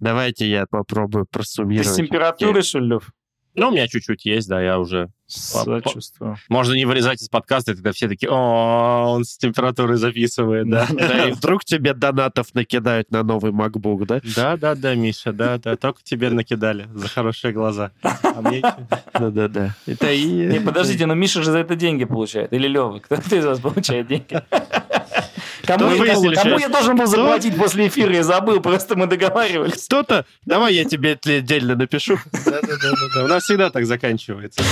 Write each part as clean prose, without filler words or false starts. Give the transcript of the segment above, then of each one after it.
Давайте я попробую просуммировать. Ты с температурой, что ли, Лев? Ну, у меня чуть-чуть есть, да, я уже... Сочувствую. Можно не вырезать из подкаста, тогда все такие, о, он с температурой записывает, да. И вдруг тебе донатов накидают на новый MacBook, да? Да, Миша, да, только тебе накидали за хорошие глаза. Да. Не, подождите, но Миша же за это деньги получает. Или Лёва, кто-то из вас получает деньги? Кому я должен был заплатить после эфира? Я забыл, просто мы договаривались. Кто-то... Давай я тебе отдельно напишу. Да. У нас всегда так заканчивается.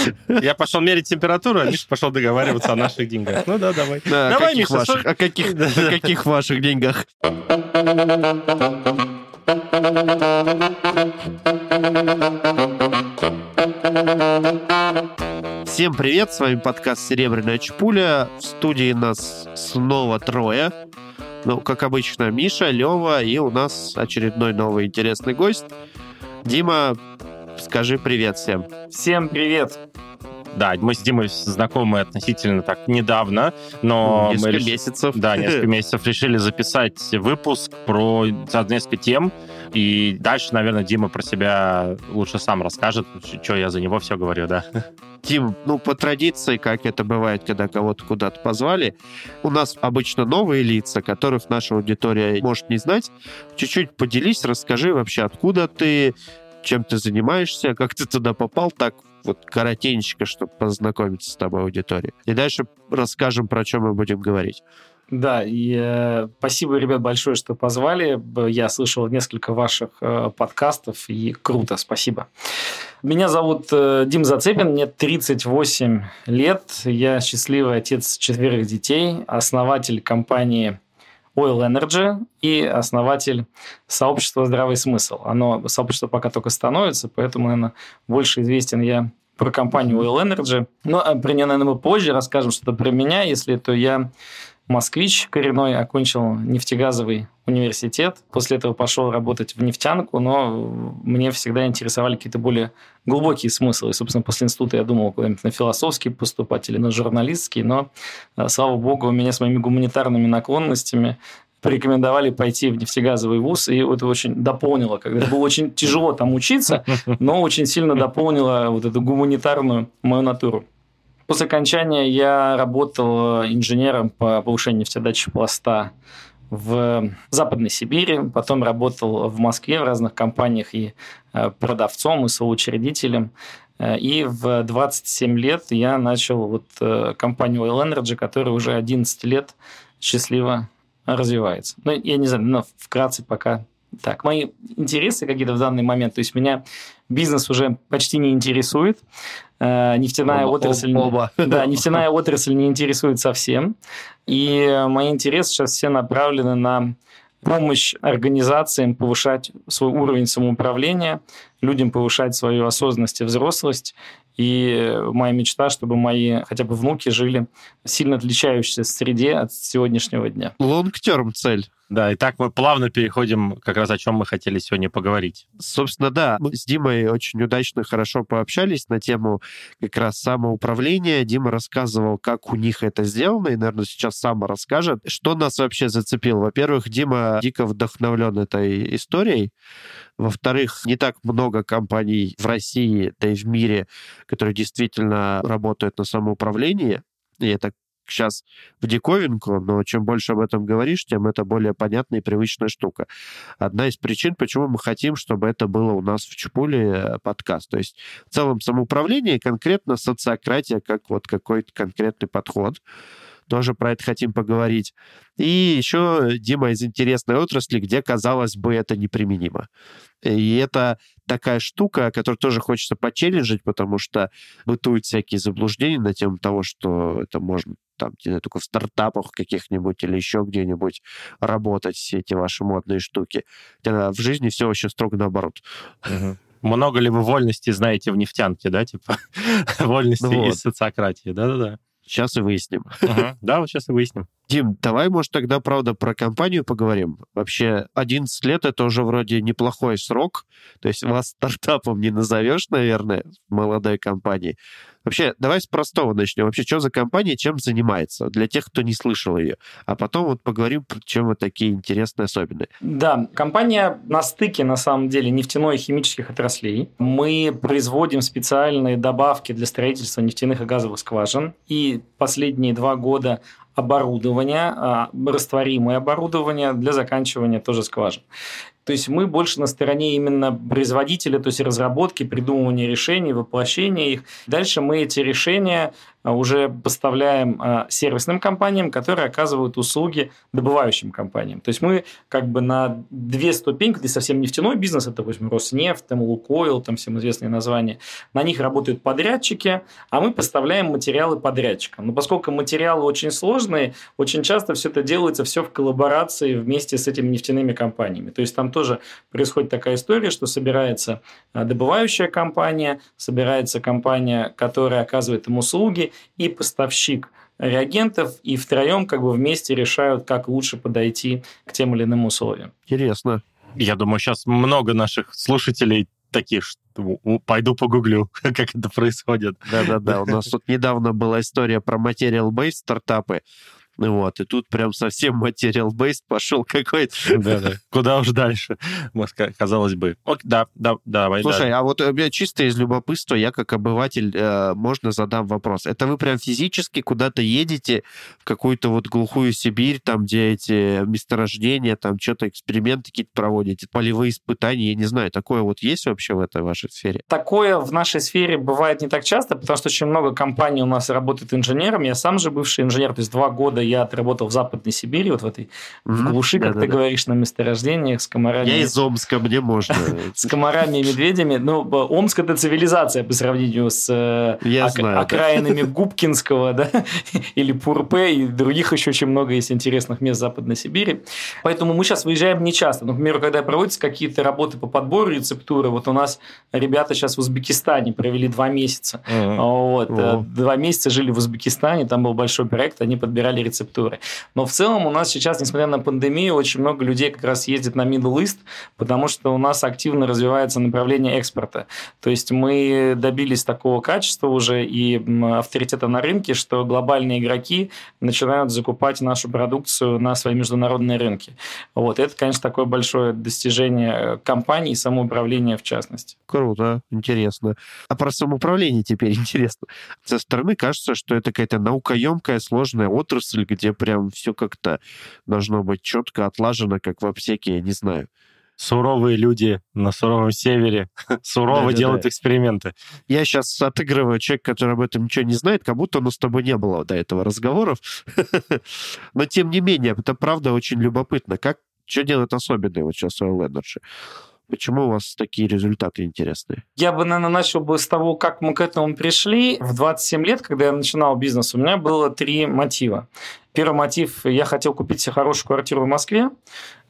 Я пошел мерить температуру, а Миша пошел договариваться о наших деньгах. Ну да, давай. Давай, Миша. О каких ваших деньгах? Всем привет, с вами подкаст «Серебряная Чпуля». В студии нас снова трое. Ну, как обычно, Миша, Лёва и у нас очередной новый интересный гость. Дима, скажи привет всем. Всем привет. Да, мы с Димой знакомы относительно так недавно, но... Несколько месяцев. Да, несколько месяцев решили записать выпуск про несколько тем, и дальше, наверное, Дима про себя лучше сам расскажет, что я за него все говорю, да. Дим, ну, по традиции, как это бывает, когда кого-то куда-то позвали, у нас обычно новые лица, которых наша аудитория может не знать. Чуть-чуть поделись, расскажи вообще, откуда ты, чем ты занимаешься, как ты туда попал, так вот коротенько, чтобы познакомиться с тобой аудиторией. И дальше расскажем, про что мы будем говорить. Да, и спасибо, ребят, большое, что позвали. Я слышал несколько ваших подкастов, и круто, спасибо. Меня зовут Дим Зацепин, мне 38 лет. Я счастливый отец 4 детей, основатель компании Oil Energy и основатель сообщества «Здравый смысл». Оно, сообщество, пока только становится, поэтому, наверное, больше известен я про компанию Oil Energy. Но про нее, наверное, мы позже расскажем что-то про меня. Если то я москвич коренной, окончил нефтегазовый университет. После этого пошел работать в нефтянку, но мне всегда интересовали какие-то более глубокие смыслы. И, собственно, после института я думал куда-нибудь на философский поступать или на журналистский, но, слава богу, меня с моими гуманитарными наклонностями порекомендовали пойти в нефтегазовый вуз, и это очень дополнило. Когда было очень тяжело там учиться, но очень сильно дополнило вот эту гуманитарную мою натуру. После окончания я работал инженером по повышению нефтедачи пласта в Западной Сибири, потом работал в Москве в разных компаниях и продавцом, и соучредителем. И в 27 лет я начал вот компанию Oil Energy, которая уже 11 лет счастливо развивается. Ну, я не знаю, но вкратце пока... Так, мои интересы какие-то в данный момент, то есть меня бизнес уже почти не интересует, нефтяная отрасль не интересует совсем, и мои интересы сейчас все направлены на помощь организациям повышать свой уровень самоуправления, людям повышать свою осознанность и взрослость, и моя мечта, чтобы мои хотя бы внуки жили в сильно отличающейся среде от сегодняшнего дня. Long-term цель. Да, и так мы плавно переходим как раз о чем мы хотели сегодня поговорить. Собственно, да, мы с Димой очень удачно, хорошо пообщались на тему как раз самоуправления. Дима рассказывал, как у них это сделано, и, наверное, сейчас сам расскажет. Что нас вообще зацепило? Во-первых, Дима дико вдохновлен этой историей. Во-вторых, не так много компаний в России, да и в мире, которые действительно работают на самоуправлении. И это сейчас в диковинку, но чем больше об этом говоришь, тем это более понятная и привычная штука. Одна из причин, почему мы хотим, чтобы это было у нас в Чпуле подкаст. То есть в целом самоуправление, конкретно социократия, как вот какой-то конкретный подход. Тоже про это хотим поговорить. И еще Дима из интересной отрасли, где, казалось бы, это неприменимо. И это такая штука, которую тоже хочется почелленджить, потому что бытуют всякие заблуждения на тему того, что это можно там, не знаю, только в стартапах каких-нибудь или еще где-нибудь работать, все эти ваши модные штуки. Хотя в жизни все очень строго наоборот. Много ли вы вольности знаете в нефтянке, да? Типа вольности из социократии, да-да-да. Сейчас и выясним. Да, вот сейчас и выясним. Дим, давай, может, тогда, правда, про компанию поговорим. Вообще, 11 лет — это уже вроде неплохой срок. То есть вас стартапом не назовешь, наверное, молодой компании. Вообще, давай с простого начнем. Вообще, что за компания, чем занимается? Для тех, кто не слышал ее. А потом вот поговорим, чем вот такие интересные особенные. Да, компания на стыке, на самом деле, нефтяной и химических отраслей. Мы производим специальные добавки для строительства нефтяных и газовых скважин. И последние 2 года – оборудование, растворимое оборудование для заканчивания тоже скважин. То есть мы больше на стороне именно производителя, то есть разработки, придумывания решений, воплощения их. Дальше мы эти решения уже поставляем сервисным компаниям, которые оказывают услуги добывающим компаниям. То есть мы как бы на 2 ступеньки, где совсем нефтяной бизнес, это, допустим, Роснефть, там, Лукойл, там всем известные названия, на них работают подрядчики, а мы поставляем материалы подрядчикам. Но поскольку материалы очень сложные, очень часто все это делается все в коллаборации вместе с этими нефтяными компаниями. То есть там тоже происходит такая история, что собирается добывающая компания, собирается компания, которая оказывает им услуги, и поставщик реагентов, и втроем как бы вместе решают, как лучше подойти к тем или иным условиям. Интересно. Я думаю, сейчас много наших слушателей такие, что пойду погуглю, как это происходит. Да-да-да, у нас тут недавно была история про материал-бейс стартапы. Вот, и тут прям совсем материал-бейс пошел какой-то. Да-да, куда уж дальше, казалось бы. Да. Слушай, а вот чисто из любопытства, я как обыватель, можно задам вопрос. Это вы прям физически куда-то едете в какую-то вот глухую Сибирь, там, где эти месторождения, там, что-то эксперименты какие-то проводите, полевые испытания, я не знаю, такое вот есть вообще в этой вашей сфере? Такое в нашей сфере бывает не так часто, потому что очень много компаний у нас работает инженером. Я сам же бывший инженер, то есть 2 года я отработал в Западной Сибири, вот в этой в глуши, как ты говоришь, на месторождениях с комарами. Я из Омска, мне можно. С комарами и медведями. Ну, Омск – это цивилизация по сравнению с окраинами Губкинского, да, или Пурпе, и других еще очень много есть интересных мест Западной Сибири. Поэтому мы сейчас выезжаем нечасто. Например, когда проводятся какие-то работы по подбору рецептуры, вот у нас ребята сейчас в Узбекистане провели 2 месяца. 2 месяца жили в Узбекистане, там был большой проект, они подбирали рецептуры. Но в целом у нас сейчас, несмотря на пандемию, очень много людей как раз ездит на Middle East, потому что у нас активно развивается направление экспорта. То есть мы добились такого качества уже и авторитета на рынке, что глобальные игроки начинают закупать нашу продукцию на свои международные рынки. Вот. Это, конечно, такое большое достижение компании и самоуправления в частности. Круто, интересно. А про самоуправление теперь интересно. Со стороны кажется, что это какая-то наукоемкая, сложная отрасль, где прям все как-то должно быть четко отлажено, как в аптеке, я не знаю. Суровые люди на суровом севере сурово делают эксперименты. Я сейчас отыгрываю человека, который об этом ничего не знает, как будто у нас с тобой не было до этого разговоров. Но тем не менее, это правда очень любопытно. Что делают особенные вот сейчас Oil Energy? Почему у вас такие результаты интересные? Я бы, наверное, начал бы с того, как мы к этому пришли. В 27 лет, когда я начинал бизнес, у меня было 3 мотива. Первый мотив – я хотел купить себе хорошую квартиру в Москве.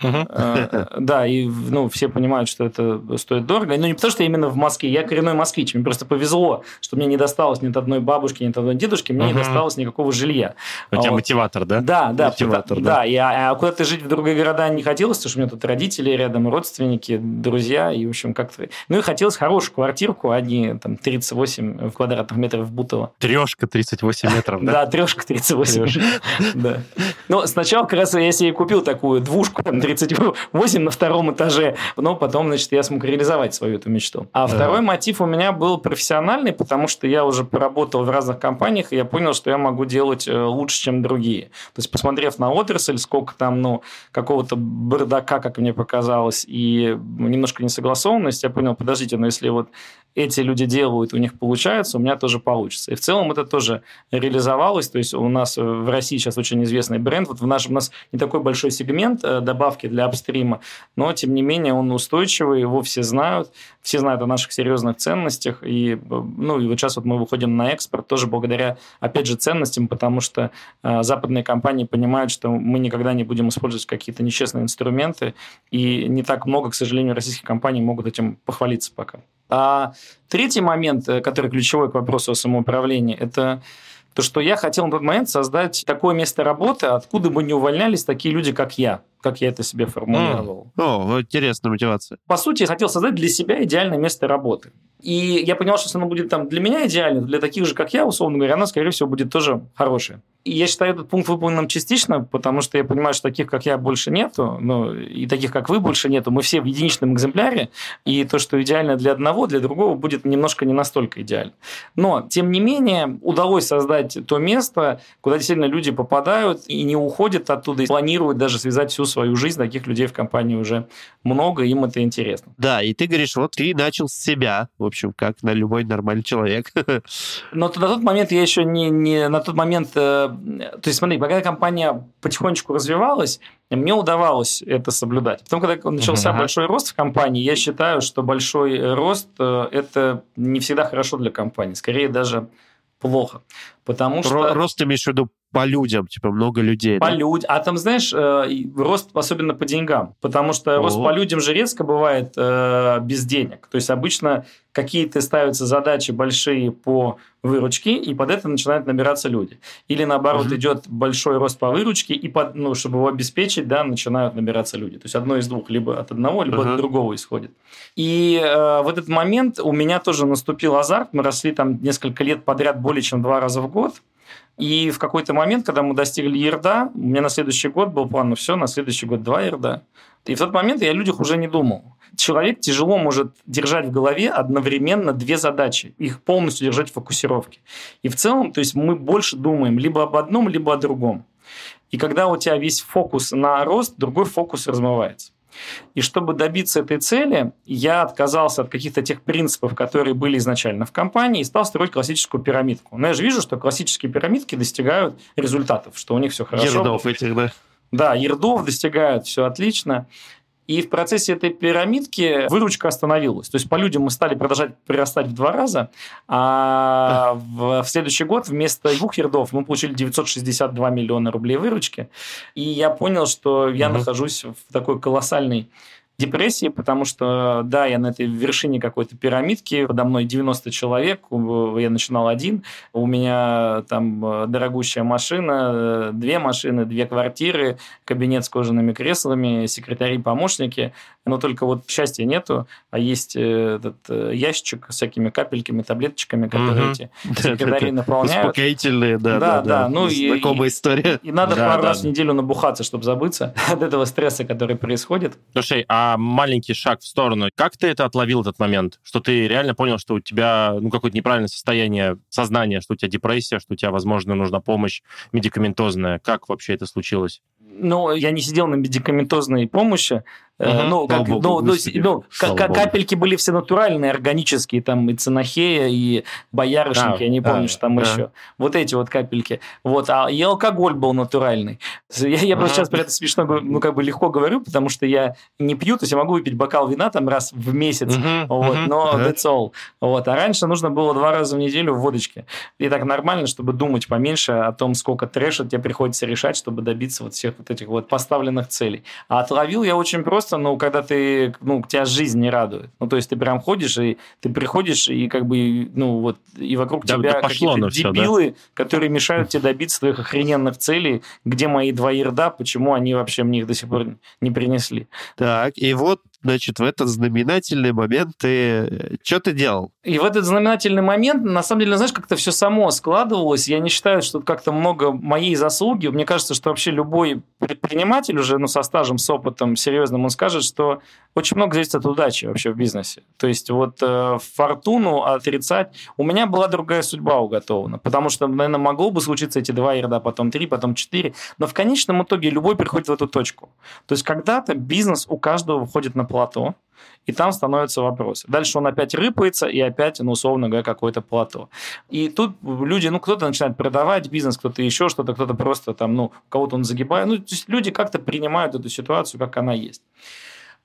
Да, и все понимают, что это стоит дорого. Но не потому, что именно в Москве. Я коренной москвич. Мне просто повезло, что мне не досталось ни от одной бабушки, ни от одной дедушки. Мне не досталось никакого жилья. У тебя мотиватор, да? Да. Мотиватор, да. А куда-то жить в другие города не хотелось, потому что у меня тут родители рядом, родственники, друзья. И, в общем, как-то... Ну, и хотелось хорошую квартирку, а не там 38 квадратных метров в Бутово. 3 38 метров, да? Да, 3 38 метров. Да. Но сначала как раз я себе купил такую 2 38 на 2-м этаже, но потом, значит, я смог реализовать свою эту мечту. А второй мотив у меня был профессиональный, потому что я уже поработал в разных компаниях, и я понял, что я могу делать лучше, чем другие. То есть, посмотрев на отрасль, сколько там, какого-то бардака, как мне показалось, и немножко несогласованность, я понял, подождите, если вот эти люди делают, у них получается, у меня тоже получится. И в целом это тоже реализовалось. То есть, у нас в России сейчас очень известный бренд. Вот у нас не такой большой сегмент добавки для апстрима, но, тем не менее, он устойчивый, его все знают. Все знают о наших серьезных ценностях. И, и вот сейчас вот мы выходим на экспорт тоже благодаря, опять же, ценностям, потому что западные компании понимают, что мы никогда не будем использовать какие-то нечестные инструменты. И не так много, к сожалению, российских компаний могут этим похвалиться пока. А третий момент, который ключевой к вопросу о самоуправлении, это то что я хотел на тот момент создать такое место работы, откуда бы не увольнялись такие люди, как я. Как я это себе формулировал. Интересная мотивация. По сути, я хотел создать для себя идеальное место работы. И я понял, что если оно будет там для меня идеально, для таких же, как я, условно говоря, оно, скорее всего, будет тоже хорошее. И я считаю этот пункт выполненным частично, потому что я понимаю, что таких, как я, больше нету, и таких, как вы, больше нету. Мы все в единичном экземпляре, и то, что идеально для одного, для другого, будет немножко не настолько идеально. Но, тем не менее, удалось создать то место, куда действительно люди попадают и не уходят оттуда, и планируют даже связать всю свою жизнь. Таких людей в компании уже много, им это интересно. Да, и ты говоришь, вот ты начал с себя, в общем, как на любой нормальный человек. Но на тот момент я еще не на тот момент... То есть, смотри, пока компания потихонечку развивалась, мне удавалось это соблюдать. Потом, когда начался большой рост в компании, я считаю, что большой рост – это не всегда хорошо для компании, скорее даже плохо. Потому что... Рост, ты имеешь в виду по людям, типа много людей. По людям. А там, знаешь, рост особенно по деньгам, потому что рост по людям же резко бывает без денег. То есть обычно какие-то ставятся задачи большие по выручке, и под это начинают набираться люди. Или наоборот идет большой рост по выручке, и чтобы его обеспечить, да, начинают набираться люди. То есть одно из двух, либо от одного, либо от другого исходит. И в этот момент у меня тоже наступил азарт. Мы росли там несколько лет подряд более чем 2 раза в год. И в какой-то момент, когда мы достигли ярда, у меня на следующий год был план, на следующий год 2 ярда. И в тот момент я о людях уже не думал. Человек тяжело может держать в голове одновременно 2 задачи, их полностью держать в фокусировке. И в целом, то есть мы больше думаем либо об одном, либо о другом. И когда у тебя весь фокус на рост, другой фокус размывается. И чтобы добиться этой цели, я отказался от каких-то тех принципов, которые были изначально в компании, и стал строить классическую пирамидку. Но я же вижу, что классические пирамидки достигают результатов, что у них все хорошо. Ярдов этих, да? Да, ярдов достигают, все отлично. И в процессе этой пирамидки выручка остановилась. То есть по людям мы стали продолжать прирастать в 2 раза, а в следующий год вместо 2 ярдов мы получили 962 миллиона рублей выручки. И я понял, что я нахожусь в такой колоссальной депрессии, потому что, да, я на этой вершине какой-то пирамидки, подо мной 90 человек, я начинал один, у меня там дорогущая машина, 2 машины, 2 квартиры, кабинет с кожаными креслами, секретари, помощники, но только вот счастья нету, а есть этот ящичек с всякими капельками, таблеточками, которые эти секретари наполняют. Успокоительные, да. Ну, знакомая история. И надо пару раз в неделю набухаться, чтобы забыться от этого стресса, который происходит. Слушай, а маленький шаг в сторону. Как ты это отловил, этот момент? Что ты реально понял, что у тебя какое-то неправильное состояние сознания, что у тебя депрессия, что у тебя, возможно, нужна помощь медикаментозная. Как вообще это случилось? Я не сидел на медикаментозной помощи. Капельки были все натуральные, органические, там и цинахея, и боярышники, я не помню, что там еще. Вот эти вот капельки. Вот. А и алкоголь был натуральный. Я просто сейчас про это смешно, легко говорю, потому что я не пью, то есть я могу выпить бокал вина там раз в месяц, но that's all. Вот. А раньше нужно было 2 раза в неделю в водочке. И так нормально, чтобы думать поменьше о том, сколько трэша тебе приходится решать, чтобы добиться вот всех вот этих вот поставленных целей. А отловил я очень просто, когда ты, тебя жизнь не радует. То есть ты прям ходишь, и ты приходишь, и и вокруг тебя какие-то дебилы, которые мешают тебе добиться твоих охрененных целей, где мои 2 ярда, почему они вообще мне их до сих пор не принесли. Так, и вот, значит, в этот знаменательный момент ты... Что ты делал? И в этот знаменательный момент, на самом деле, как-то все само складывалось. Я не считаю, что как-то много моей заслуги. Мне кажется, что вообще любой предприниматель уже, со стажем, с опытом серьезным, он скажет, что очень много зависит от удачи вообще в бизнесе. То есть фортуну отрицать... У меня была другая судьба уготована, потому что, наверное, могло бы случиться эти 2 ярда, потом 3, потом 4. Но в конечном итоге любой приходит в эту точку. То есть когда-то бизнес у каждого выходит на плато, и там становятся вопросы. Дальше он опять рыпается, и опять, условно говоря, какое-то плато. И тут люди, кто-то начинает продавать бизнес, кто-то еще что-то, кто-то просто у кого-то он загибает. То есть люди как-то принимают эту ситуацию, как она есть.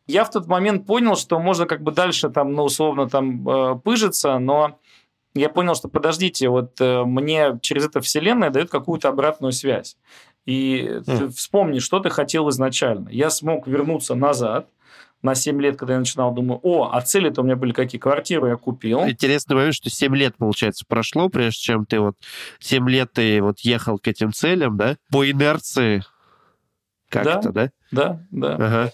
Я в тот момент понял, что можно дальше пыжиться, но я понял, что подождите, мне через это вселенная дает какую-то обратную связь. И ты вспомни, что ты хотел изначально. Я смог вернуться назад, на 7 лет, когда я начинал, думаю, а цели-то у меня были какие? Квартиру я купил. Интересный момент, что 7 лет, получается, прошло, прежде чем ты 7 лет ты ехал к этим целям, да? По инерции как-то, да? Да. Ага.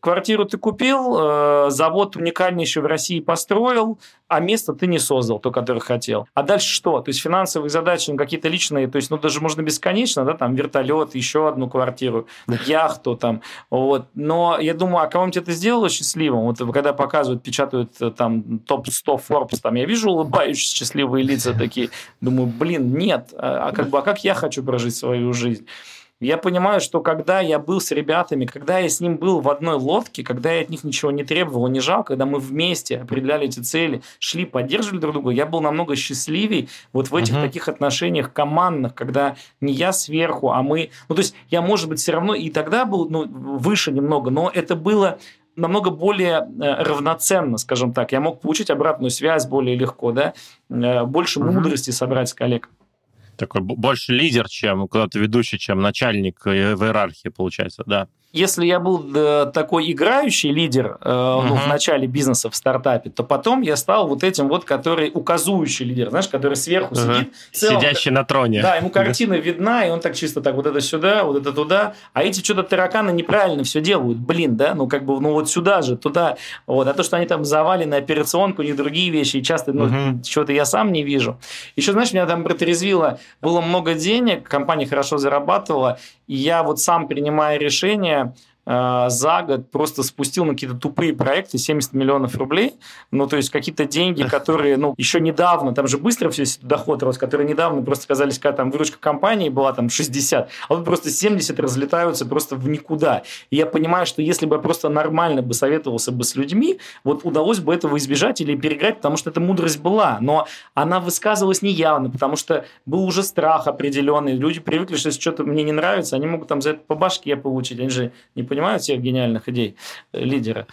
Квартиру ты купил, завод уникальнейший в России построил, а место ты не создал, то, которое хотел. А дальше что? То есть финансовые задачи, какие-то личные, то есть, даже можно бесконечно, да, там вертолет, еще одну квартиру, яхту там. Но я думаю, а кого-нибудь это сделало счастливым? Когда показывают, печатают там топ-100 Forbes, там я вижу улыбающиеся счастливые лица такие, думаю, нет, а как я хочу прожить свою жизнь? Я понимаю, что когда я был с ребятами, когда я с ним был в одной лодке, когда я от них ничего не требовал, унижал, когда мы вместе определяли эти цели, шли, поддерживали друг друга, я был намного счастливее в этих таких отношениях командных, когда не я сверху, а мы... то есть я, может быть, все равно и тогда был выше немного, но это было... намного более равноценно, скажем так. Я мог получить обратную связь более легко, да? Больше мудрости собрать с коллег. Такой больше лидер, чем куда-то ведущий, чем начальник в иерархии, получается, да. Если я был такой играющий лидер в начале бизнеса в стартапе, то потом я стал этим который указующий лидер, знаешь, который сверху сидит. Сидящий на троне. Да, ему картина видна, и он так чисто так это сюда, это туда. А эти что-то тараканы неправильно все делают. Сюда же, туда. А то, что они там завалены операционку, у них другие вещи, и часто чего-то я сам не вижу. Еще, знаешь, меня там протрезвило. Было много денег, компания хорошо зарабатывала, и я сам, принимая решения, за год просто спустил на какие-то тупые проекты 70 миллионов рублей, то есть какие-то деньги, которые, еще недавно, там же быстро все доход рос, которые недавно просто казались, когда там выручка компании была там 60, а тут просто 70 разлетаются просто в никуда. И я понимаю, что если бы я просто нормально бы советовался бы с людьми, удалось бы этого избежать или переиграть, потому что эта мудрость была, но она высказывалась неявно, потому что был уже страх определенный, люди привыкли, что если что-то мне не нравится, они могут за это по башке получить, они же не понимают, всех гениальных идей лидера.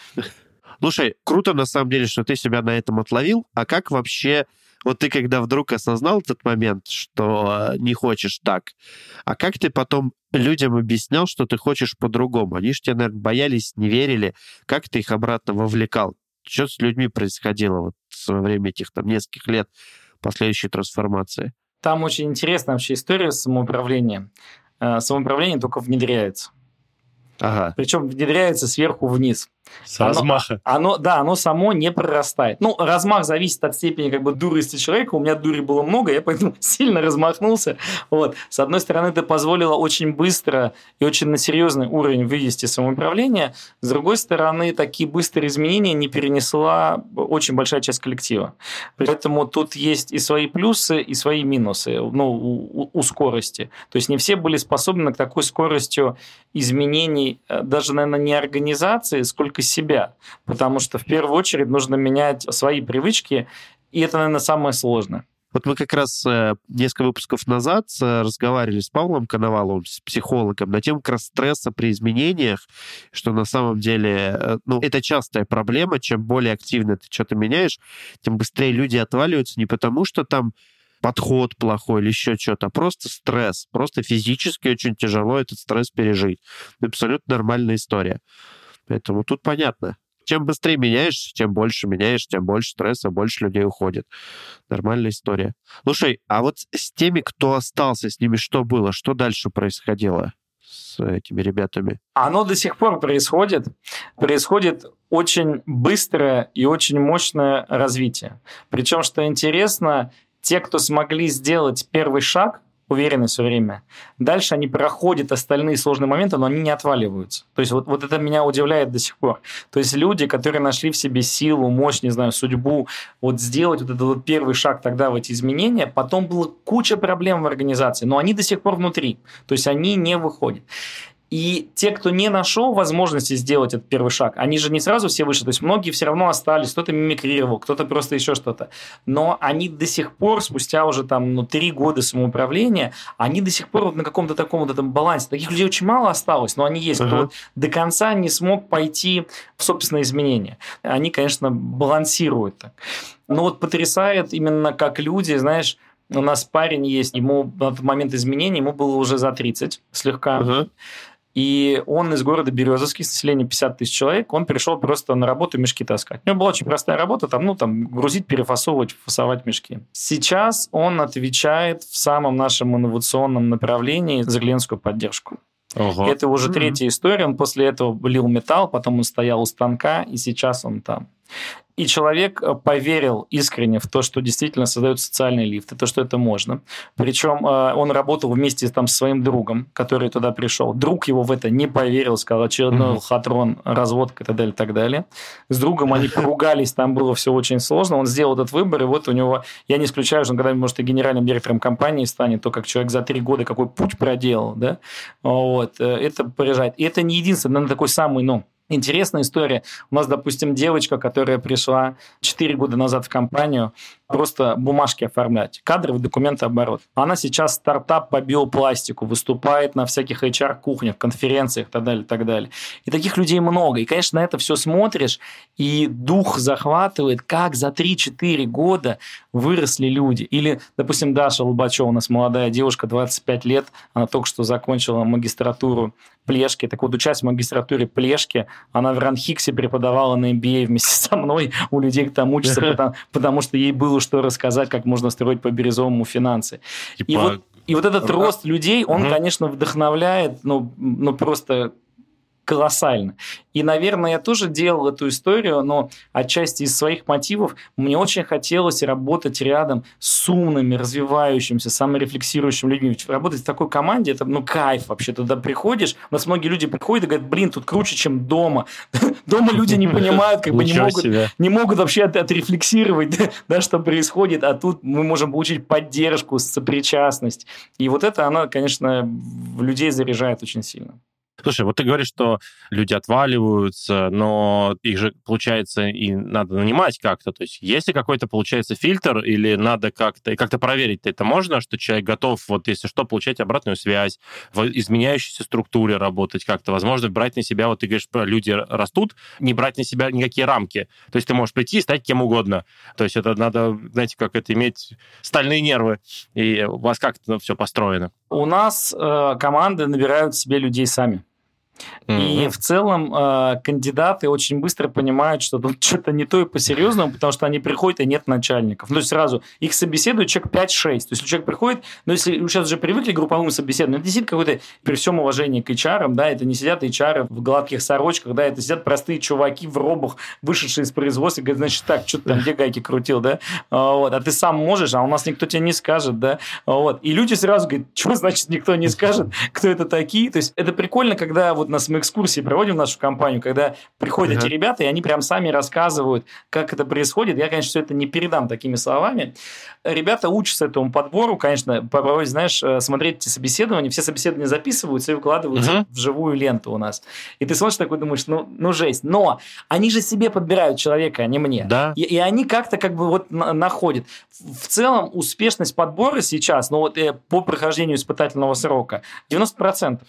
Слушай, круто на самом деле, что ты себя на этом отловил. А как вообще, ты когда вдруг осознал этот момент, что не хочешь так, а как ты потом людям объяснял, что ты хочешь по-другому? Они же тебя, наверное, боялись, не верили. Как ты их обратно вовлекал? Что с людьми происходило во время этих нескольких лет последующей трансформации? Там очень интересная вообще история с самоуправлением. Самоуправление только внедряется. Ага. Причем внедряется сверху вниз. С размаха. Оно само не прорастает. Размах зависит от степени дурости человека. У меня дури было много, я поэтому сильно размахнулся. С одной стороны, это позволило очень быстро и очень на серьезный уровень вывести самоуправление. С другой стороны, такие быстрые изменения не перенесла очень большая часть коллектива. Поэтому тут есть и свои плюсы, и свои минусы у скорости. То есть не все были способны к такой скоростью изменений, даже, наверное, не организации, сколько себя, потому что в первую очередь нужно менять свои привычки, и это, наверное, самое сложное. Мы как раз несколько выпусков назад разговаривали с Павлом Коноваловым, с психологом, на тему как раз стресса при изменениях, что на самом деле это частая проблема, чем более активно ты что-то меняешь, тем быстрее люди отваливаются, не потому что там подход плохой или еще что-то, а просто стресс, просто физически очень тяжело этот стресс пережить. Абсолютно нормальная история. Поэтому тут понятно. Чем быстрее меняешь, тем больше стресса, больше людей уходит. Нормальная история. Слушай, а с теми, кто остался, с ними что было? Что дальше происходило с этими ребятами? Оно до сих пор происходит. Происходит очень быстрое и очень мощное развитие. Причем, что интересно, те, кто смогли сделать первый шаг, уверены все время. Дальше они проходят остальные сложные моменты, но они не отваливаются. То есть это меня удивляет до сих пор. То есть люди, которые нашли в себе силу, мощь, не знаю, судьбу, сделать этот первый шаг тогда в эти изменения, потом была куча проблем в организации, но они до сих пор внутри. То есть они не выходят. И те, кто не нашел возможности сделать этот первый шаг, они же не сразу все вышли, то есть многие все равно остались, кто-то мимикрировал, кто-то просто еще что-то. Но они до сих пор, спустя уже 3 года самоуправления, они до сих пор на каком-то таком балансе. Таких людей очень мало осталось, но они есть, кто до конца не смог пойти в собственные изменения. Они, конечно, балансируют так. Но потрясает именно как люди, знаешь... У нас парень есть, ему на тот момент изменений, ему было уже за 30 слегка. И он из города Березовский, с населением 50 тысяч человек, он перешел просто на работу мешки таскать. У него была очень простая работа, грузить, перефасовывать, фасовать мешки. Сейчас он отвечает в самом нашем инновационном направлении за клиентскую поддержку. Ого. Это уже третья история. Он после этого блил металл, потом он стоял у станка, и сейчас он там. И человек поверил искренне в то, что действительно создают социальный лифт, и то, что это можно. Причем он работал вместе со своим другом, который туда пришел. Друг его в это не поверил, сказал, очередной лохотрон, разводка и так далее, и так далее. С другом они поругались, там было все очень сложно. Он сделал этот выбор, и вот у него, я не исключаю, что он когда-нибудь, может, и генеральным директором компании станет, то, как человек за 3 года какой путь проделал, да, вот, это поражает. И это не единственное, но такой самый, интересная история. У нас, допустим, девочка, которая пришла 4 года назад в компанию просто бумажки оформлять, кадровый документооборот. Она сейчас стартап по биопластику, выступает на всяких HR-кухнях, конференциях и так далее, и так далее. И таких людей много. И, конечно, на это все смотришь, и дух захватывает, как за 3-4 года выросли люди. Или, допустим, Даша Лобачева, у нас молодая девушка, 25 лет, она только что закончила магистратуру Плешки. Так вот, участь в магистратуре Плешки, она в Ранхиксе преподавала на MBA вместе со мной, у людей, кто там учится, потому что ей было что рассказать, как можно строить по-бирюзовому финансы. И вот этот рост людей, он, конечно, вдохновляет, просто колоссально. И, наверное, я тоже делал эту историю, но отчасти из своих мотивов мне очень хотелось работать рядом с умными, развивающимися, саморефлексирующими людьми. Работать в такой команде – это кайф вообще. Туда приходишь, у нас многие люди приходят и говорят, тут круче, чем дома. Дома люди не понимают, не могут вообще отрефлексировать, что происходит, а тут мы можем получить поддержку, сопричастность. И вот это, она, конечно, людей заряжает очень сильно. Слушай, вот ты говоришь, что люди отваливаются, но их же, получается, и надо нанимать как-то. То есть есть ли какой-то, получается, фильтр, или надо как-то проверить-то это можно, что человек готов, если что, получать обратную связь, в изменяющейся структуре работать как-то, возможно, брать на себя, ты говоришь, люди растут, не брать на себя никакие рамки. То есть ты можешь прийти и стать кем угодно. То есть это надо, иметь стальные нервы, и у вас как-то все построено. У нас команды набирают себе людей сами. И в целом кандидаты очень быстро понимают, что тут что-то не то и по-серьезному, потому что они приходят, и нет начальников. То есть сразу их собеседует человек 5-6. То есть человек приходит, если сейчас уже привыкли к групповым собеседованиям, это действительно какой-то, при всем уважении к HR, это не сидят HR в гладких сорочках, это сидят простые чуваки в робах, вышедшие из производства, говорят, что ты там, где гайки крутил, а ты сам можешь, а у нас никто тебе не скажет, И люди сразу говорят, что значит никто не скажет, кто это такие? То есть это прикольно, когда нас мы экскурсии проводим в нашу компанию, когда приходят эти ребята, и они прям сами рассказывают, как это происходит. Я, конечно, все это не передам такими словами. Ребята учатся этому подбору, конечно, попробовать, смотреть эти собеседования. Все собеседования записываются и выкладываются в живую ленту у нас. И ты смотришь такой, думаешь, жесть. Но они же себе подбирают человека, а не мне. Да. И они как-то находят. В целом успешность подбора сейчас, по прохождению испытательного срока, 90%.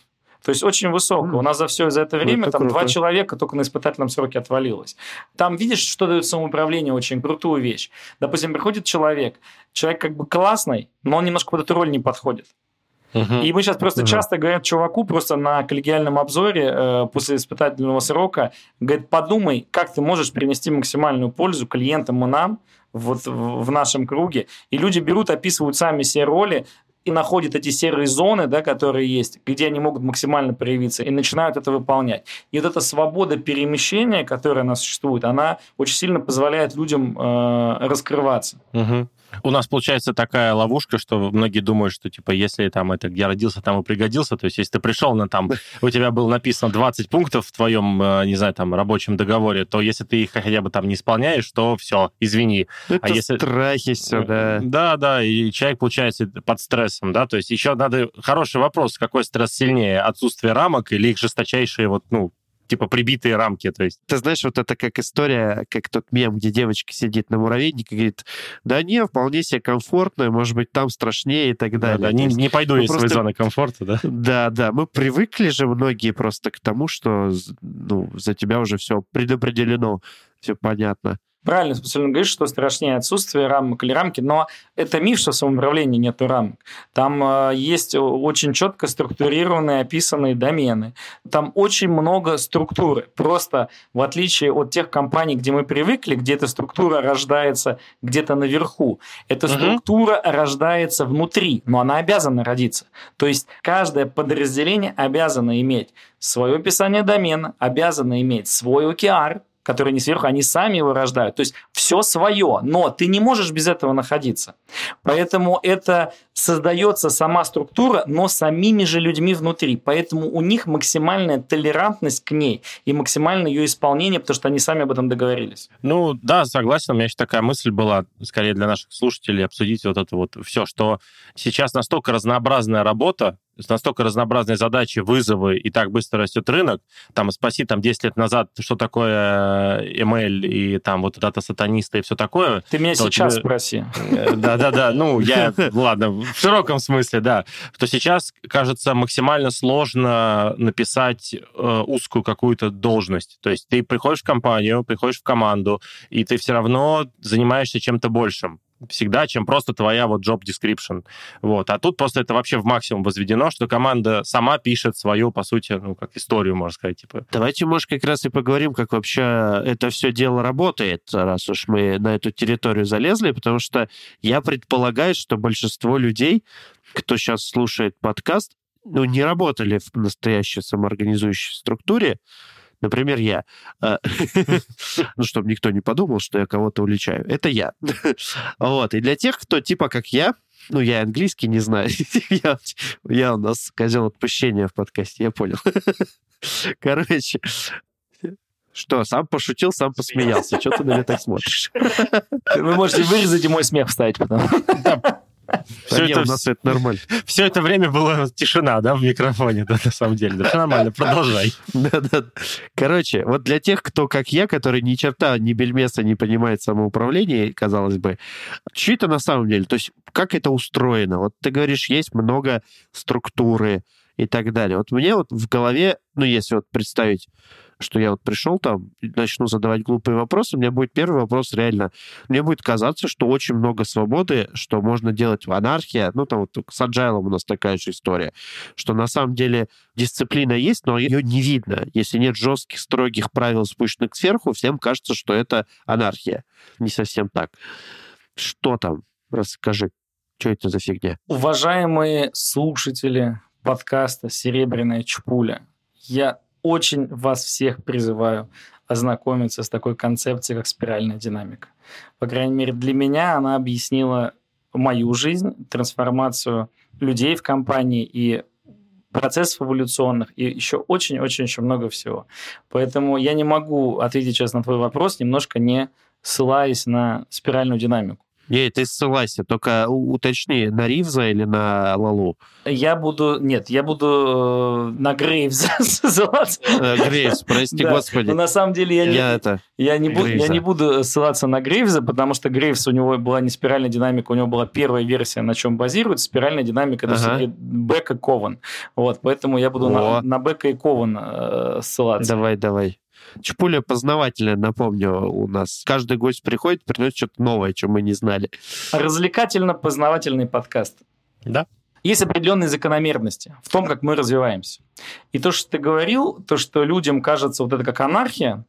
То есть очень высоко. У нас за это время 2 человека только на испытательном сроке отвалилось. Там видишь, что дает самоуправление, очень крутую вещь. Допустим, приходит человек классный, но он немножко под эту роль не подходит. И мы сейчас просто часто говорим чуваку просто на коллегиальном обзоре после испытательного срока, говорит, подумай, как ты можешь принести максимальную пользу клиентам и нам в нашем круге. И люди берут, описывают сами себе роли, и находят эти серые зоны, которые есть, где они могут максимально проявиться, и начинают это выполнять. И эта свобода перемещения, которая у нас существует, она очень сильно позволяет людям раскрываться. У нас получается такая ловушка, что многие думают, что если я родился, там и пригодился. То есть, если ты пришел у тебя было написано 20 пунктов в твоем, рабочем договоре, то если ты их хотя бы не исполняешь, то все, извини. Это страхи все, да. Да, и человек получается под стрессом, да. То есть, еще надо хороший вопрос, какой стресс сильнее, отсутствие рамок или их жесточайшие прибитые рамки, то есть. Ты знаешь, это как история, как тот мем, где девочка сидит на муравейнике и говорит, да не, вполне себе комфортно, может быть, там страшнее и так далее. Да, не пойду из своей зоны комфорта, да? Да, мы привыкли же многие просто к тому, что за тебя уже все предопределено, все понятно. Правильно, специально говоришь, что страшнее отсутствие рамок или рамки, но это миф, что в самоуправлении нет рамок. Там есть очень четко структурированные, описанные домены. Там очень много структуры. Просто в отличие от тех компаний, где мы привыкли, где эта структура рождается где-то наверху, эта структура рождается внутри, но она обязана родиться. То есть каждое подразделение обязано иметь свое описание домена, обязано иметь свой OKR, которые не сверху, они сами его рождают. То есть все свое, но ты не можешь без этого находиться. Поэтому это создается сама структура, но самими же людьми внутри. Поэтому у них максимальная толерантность к ней и максимальное ее исполнение, потому что они сами об этом договорились. Ну да, согласен. У меня еще такая мысль была, скорее для наших слушателей, обсудить вот это вот все, что сейчас настолько разнообразная работа, настолько разнообразные задачи, вызовы, и так быстро растет рынок. Там, спаси, там, 10 лет назад, что такое ML и там вот дата-сатаниста и все такое. Ты меня сейчас спроси. Да-да-да, ну, я, ладно, в широком смысле, да. Что сейчас, кажется, максимально сложно написать узкую какую-то должность. То есть ты приходишь в компанию, приходишь в команду, и ты все равно занимаешься чем-то большим всегда, чем просто твоя вот job description. Вот. А тут просто это вообще в максимум возведено, что команда сама пишет свою, по сути, ну, как историю, можно сказать. Типа. Давайте, может, как раз и поговорим, как вообще это все дело работает, раз уж мы на эту территорию залезли, потому что я предполагаю, что большинство людей, кто сейчас слушает подкаст, ну, не работали в настоящей самоорганизующей структуре. Например, я. Ну, чтобы никто не подумал, что я кого-то уличаю. Это я. Вот. И для тех, кто типа как я, ну, я английский не знаю. Я у нас козел отпущения в подкасте, я понял. Короче, что, сам пошутил, сам посмеялся. Что ты на меня так смотришь? Вы можете вырезать и мой смех вставить потом. Все это, у нас это нормально. Все это время была тишина, да, в микрофоне, да, на самом деле. Да, нормально, продолжай. Да. Короче, вот для тех, кто, как я, который ни черта, ни бельмеса не понимает самоуправления, казалось бы, что это на самом деле? То есть как это устроено? Вот ты говоришь, есть много структуры и так далее. Вот мне вот в голове, ну, если вот представить, что я вот пришел там, начну задавать глупые вопросы, у меня будет первый вопрос реально. Мне будет казаться, что очень много свободы, что можно делать в анархии. Ну, там вот с Agile у нас такая же история, что на самом деле дисциплина есть, но ее не видно. Если нет жестких, строгих правил, спущенных сверху, всем кажется, что это анархия. Не совсем так. Что там? Расскажи, что это за фигня? Уважаемые слушатели подкаста «Серебряная Чпуля», я очень вас всех призываю ознакомиться с такой концепцией, как спиральная динамика. По крайней мере, для меня она объяснила мою жизнь, трансформацию людей в компании и процессов эволюционных, и еще очень-очень еще много всего. Поэтому я не могу ответить сейчас на твой вопрос, немножко не ссылаясь на спиральную динамику. Ей, ты ссылайся, только уточни, на Ривза или на Лалу? Я буду на Грейвза ссылаться. Грейвз, прости, да. Господи. Но на самом деле я не буду ссылаться на Грейвза, потому что Грейвз, у него была не спиральная динамика, у него была первая версия, на чем базируется спиральная динамика, это все-таки Бека Кован. Вот, поэтому я буду на Бека и Кован ссылаться. Давай. Чпуля познавательная, напомню, у нас. Каждый гость приходит, приносит что-то новое, что мы не знали. Развлекательно-познавательный подкаст. Да. Есть определенные закономерности в том, как мы развиваемся. И то, что ты говорил, то, что людям кажется вот это как анархия,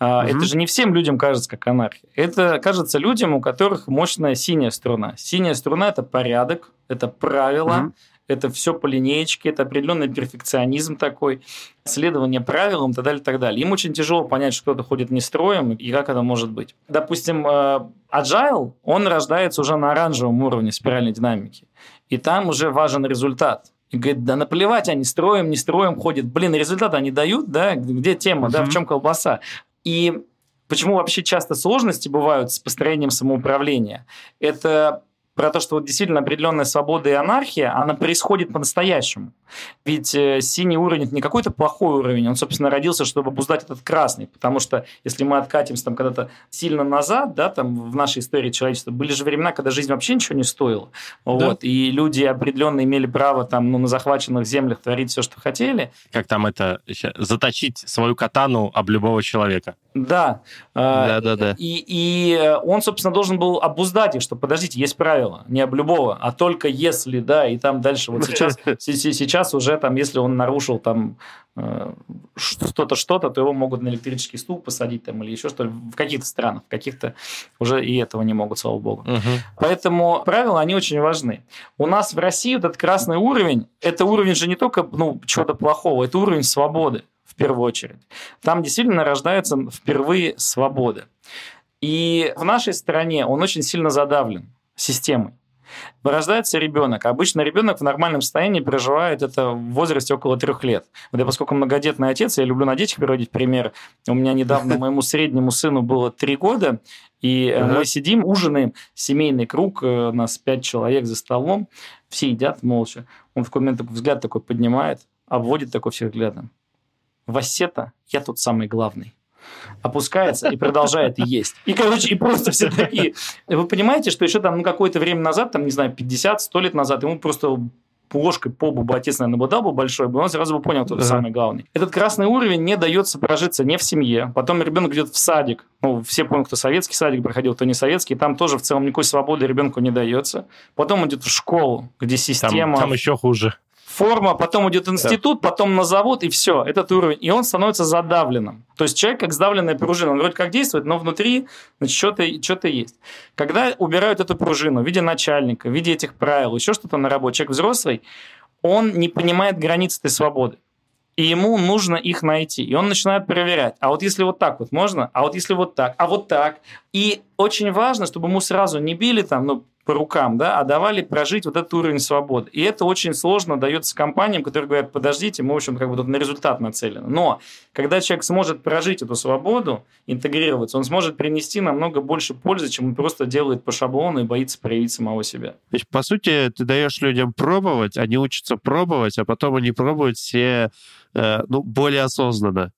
это же не всем людям кажется как анархия. Это кажется людям, у которых мощная синяя струна. Синяя струна – это порядок, это правила, это все по линеечке, это определенный перфекционизм такой, следование правилам и так далее, и так далее. Им очень тяжело понять, что кто-то ходит не строем и как это может быть. Допустим, Agile, он рождается уже на оранжевом уровне спиральной динамики, и там уже важен результат. И говорит, да наплевать, они строим, не строим, ходят. Блин, результаты они дают, да, где тема, да, в чем колбаса. И почему вообще часто сложности бывают с построением самоуправления? Это про то, что вот действительно определенная свобода и анархия, она происходит по-настоящему. Ведь синий уровень – это не какой-то плохой уровень, он, собственно, родился, чтобы обуздать этот красный, потому что если мы откатимся там когда-то сильно назад, да, там в нашей истории человечества были же времена, когда жизнь вообще ничего не стоила, да. Вот, и люди определенно имели право там, ну, на захваченных землях творить все, что хотели. Как там это, заточить свою катану об любого человека. Да. Да. И он, собственно, должен был обуздать их, что, подождите, есть правила, не об любого, а только если, да, и там дальше вот сейчас уже там, если он нарушил там что-то, то его могут на электрический стул посадить там или еще что-то. В каких-то странах, в каких-то уже и этого не могут, слава богу. Поэтому правила, они очень важны. У нас в России вот этот красный уровень, это уровень же не только, ну, чего-то плохого, это уровень свободы. В первую очередь. Там действительно рождается впервые свобода. И в нашей стране он очень сильно задавлен системой. Рождается ребенок. Обычно ребенок в нормальном состоянии переживает это в возрасте около 3 лет. Вот я, поскольку многодетный отец, я люблю на детях приводить пример. У меня недавно моему среднему сыну было 3 года, и мы сидим, ужинаем, семейный круг, у нас 5 человек за столом, все едят молча. Он в какой-то момент взгляд такой поднимает, обводит такой всех взглядом. Вассета, я тут самый главный. Опускается и продолжает есть. И, короче, и просто все такие. Вы понимаете, что еще там, ну, какое-то время назад, там, не знаю, 50-100 лет назад, ему просто ложкой по бубу отец, наверное, бы дал бы большой, он сразу бы понял, кто самый главный. Этот красный уровень не дается прожиться не в семье. Потом ребенок идет в садик. Ну, все помнят, кто советский садик проходил, кто не советский. Там тоже в целом никакой свободы ребенку не дается. Потом идет в школу, где система... Там еще хуже. Форма, потом идет институт, потом на завод, и все, этот уровень. И он становится задавленным. То есть человек как сдавленная пружина. Он вроде как действует, но внутри, значит, что-то есть. Когда убирают эту пружину в виде начальника, в виде этих правил, еще что-то на работе, человек взрослый, он не понимает границ этой свободы. И ему нужно их найти. И он начинает проверять. А вот если вот так вот можно? А вот если вот так? А вот так? И очень важно, чтобы ему сразу не били там, ну, по рукам, да, а давали прожить вот этот уровень свободы. И это очень сложно дается компаниям, которые говорят, подождите, мы, в общем, как бы тут на результат нацелены. Но когда человек сможет прожить эту свободу, интегрироваться, он сможет принести намного больше пользы, чем он просто делает по шаблону и боится проявить самого себя. То есть, по сути, ты даешь людям пробовать, они учатся пробовать, а потом они пробуют все, ну, более осознанно,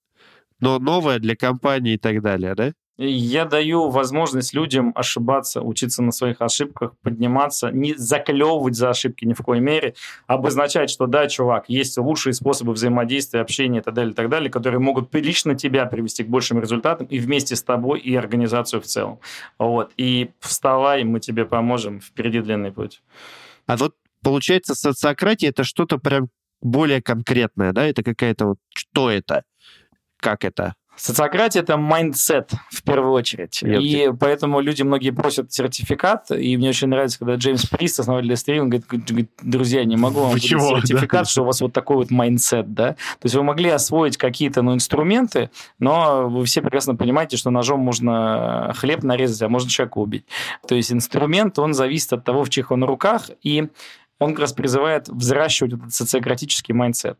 но новое для компании и так далее, да? Я даю возможность людям ошибаться, учиться на своих ошибках, подниматься, не заклевывать за ошибки ни в коей мере, обозначать, что да, чувак, есть лучшие способы взаимодействия, общения и так далее, которые могут лично тебя привести к большим результатам и вместе с тобой, и организацию в целом. Вот. И вставай, мы тебе поможем, впереди длинный путь. А вот получается, социократия — это что-то прям более конкретное, да? Это какая-то вот... Что это? Как это? Социократия – это майндсет в первую очередь. И поэтому люди многие просят сертификат. И мне очень нравится, когда Джеймс Прист, основатель Лестерин, говорит, друзья, не могу вам дать сертификат, что у вас вот такой вот майндсет. Да? То есть вы могли освоить какие-то, ну, инструменты, но вы все прекрасно понимаете, что ножом можно хлеб нарезать, а можно человека убить. То есть инструмент, он зависит от того, в чьих он руках. И он как раз призывает взращивать этот социократический майндсет.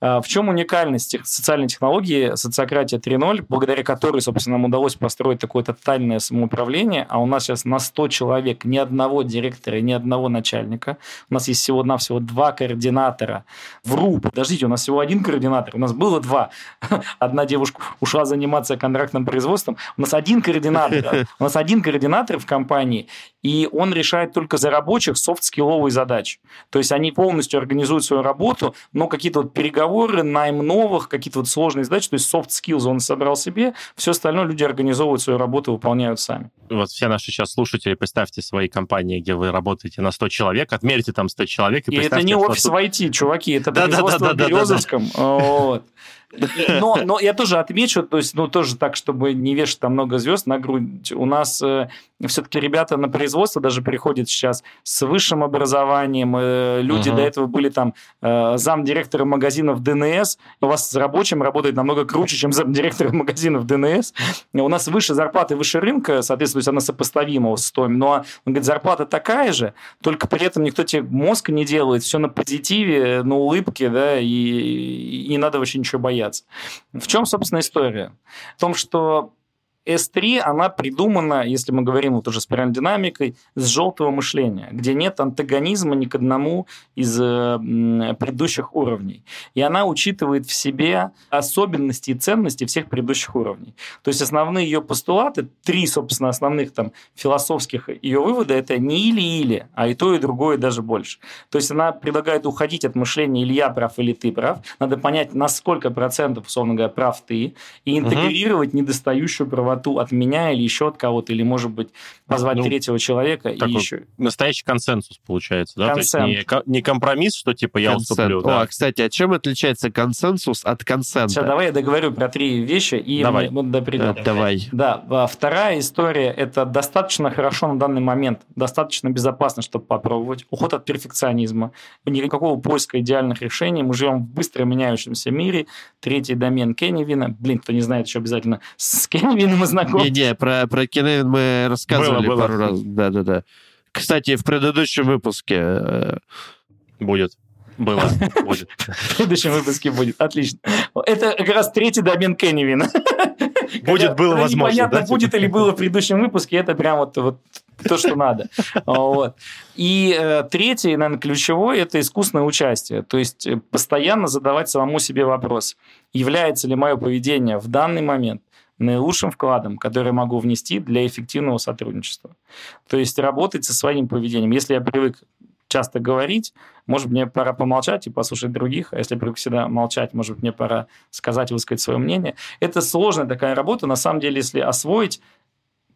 В чем уникальность социальной технологии «Социократия 3.0», благодаря которой, собственно, нам удалось построить такое тотальное самоуправление, а у нас сейчас на 100 человек ни одного директора, ни одного начальника. У нас есть всего-навсего 2 координатора. Вру, подождите, у нас всего 1 координатор, у нас было 2. Одна девушка ушла заниматься контрактным производством. У нас 1 координатор. У нас 1 координатор в компании, и он решает только за рабочих софт-скилловые задачи. То есть они полностью организуют свою работу, но какие-то вот переговоры, найм новых, какие-то вот сложные задачи, то есть soft skills он собрал себе, все остальное люди организовывают свою работу, выполняют сами. Вот все наши сейчас слушатели, представьте свои компании, где вы работаете на 100 человек, отмерьте там 100 человек. И это не офис в IT, чуваки, это производство в Березовском. Вот. Но я тоже отмечу, то есть, ну, тоже так, чтобы не вешать там много звезд на грудь. У нас все-таки ребята на производство даже приходят сейчас с высшим образованием. Люди до этого были там замдиректора магазинов ДНС. У вас с рабочим работает намного круче, чем замдиректора магазинов ДНС. У нас выше зарплаты, выше рынка, соответственно, она сопоставима с той. Но он говорит, зарплата такая же, только при этом никто тебе мозг не делает, все на позитиве, на улыбке, да, и не надо вообще ничего бояться. В чем, собственно, история? В том, что S3, она придумана, если мы говорим вот уже спиральной динамикой, с желтого мышления, где нет антагонизма ни к одному из предыдущих уровней. И она учитывает в себе особенности и ценности всех предыдущих уровней. То есть основные ее постулаты, три, собственно, основных там, философских ее вывода, это не или-или, а и то, и другое, даже больше. То есть она предлагает уходить от мышления «или я прав, или ты прав». Надо понять, на сколько процентов, условно говоря, прав ты, и интегрировать недостающую правоту от меня или еще от кого-то, или, может быть, позвать третьего человека. И еще настоящий консенсус получается, да? То есть не компромисс, что типа я уступлю. Да. Кстати, а чем отличается консенсус от консента? Сейчас давай я договорю про три вещи, и мы допридем. Давай. Да, вторая история – это достаточно хорошо на данный момент, достаточно безопасно, чтобы попробовать. Уход от перфекционизма. Никакого поиска идеальных решений. Мы живем в быстро меняющемся мире. Третий домен Кеннивина. Блин, кто не знает, еще обязательно с Кеннивином мы знакомы. Не-не, про Кеннивин мы рассказывали пару раз. Да-да-да. Кстати, в предыдущем выпуске будет. В следующем выпуске будет, отлично. Это как раз третий домен Кеннивина. Будет, было, возможно. Непонятно, будет или было в предыдущем выпуске, это прям вот то, что надо. Вот. И третий, наверное, ключевой – это искусственное участие. То есть постоянно задавать самому себе вопрос, является ли мое поведение в данный момент наилучшим вкладом, который могу внести для эффективного сотрудничества. То есть работать со своим поведением. Если я привык часто говорить, может, мне пора помолчать и послушать других, а если привык всегда молчать, может, мне пора сказать и высказать свое мнение. Это сложная такая работа. На самом деле, если освоить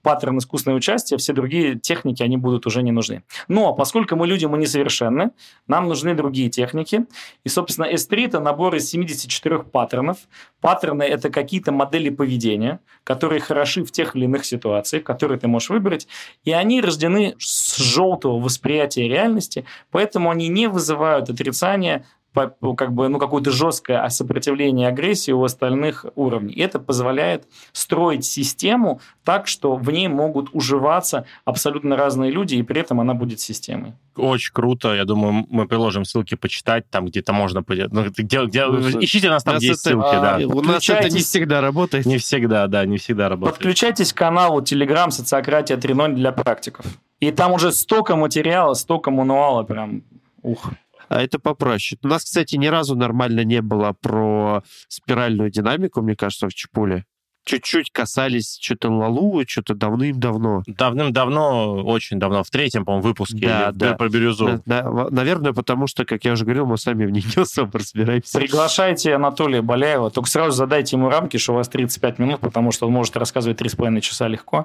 паттерн искусственного участия, все другие техники, они будут уже не нужны. Но поскольку мы люди, мы несовершенны, нам нужны другие техники. И, собственно, S3 – это набор из 74 паттернов. Паттерны – это какие-то модели поведения, которые хороши в тех или иных ситуациях, которые ты можешь выбрать. И они рождены с желтого восприятия реальности, поэтому они не вызывают отрицания, какое-то жесткое сопротивление агрессии у остальных уровней. И это позволяет строить систему так, что в ней могут уживаться абсолютно разные люди, и при этом она будет системой. Очень круто. Я думаю, мы приложим ссылки почитать, там где-то можно... Ищите нас, там есть ссылки, да. У нас это не всегда работает. Не всегда работает. Подключайтесь к каналу Telegram «Социократия 3.0» для практиков. И там уже столько материала, столько мануала прям. Ух... А это попроще. У нас, кстати, ни разу нормально не было про спиральную динамику, мне кажется, в Чпуле. Чуть-чуть касались что-то Лалу, что-то давным-давно. Давным-давно, очень давно, в третьем, по-моему, выпуске. Да. Про бирюзу. Наверное, потому что, как я уже говорил, мы сами в нее сам разбираемся. Приглашайте Анатолия Боляева, только сразу задайте ему рамки, что у вас 35 минут, потому что он может рассказывать 3,5 часа легко.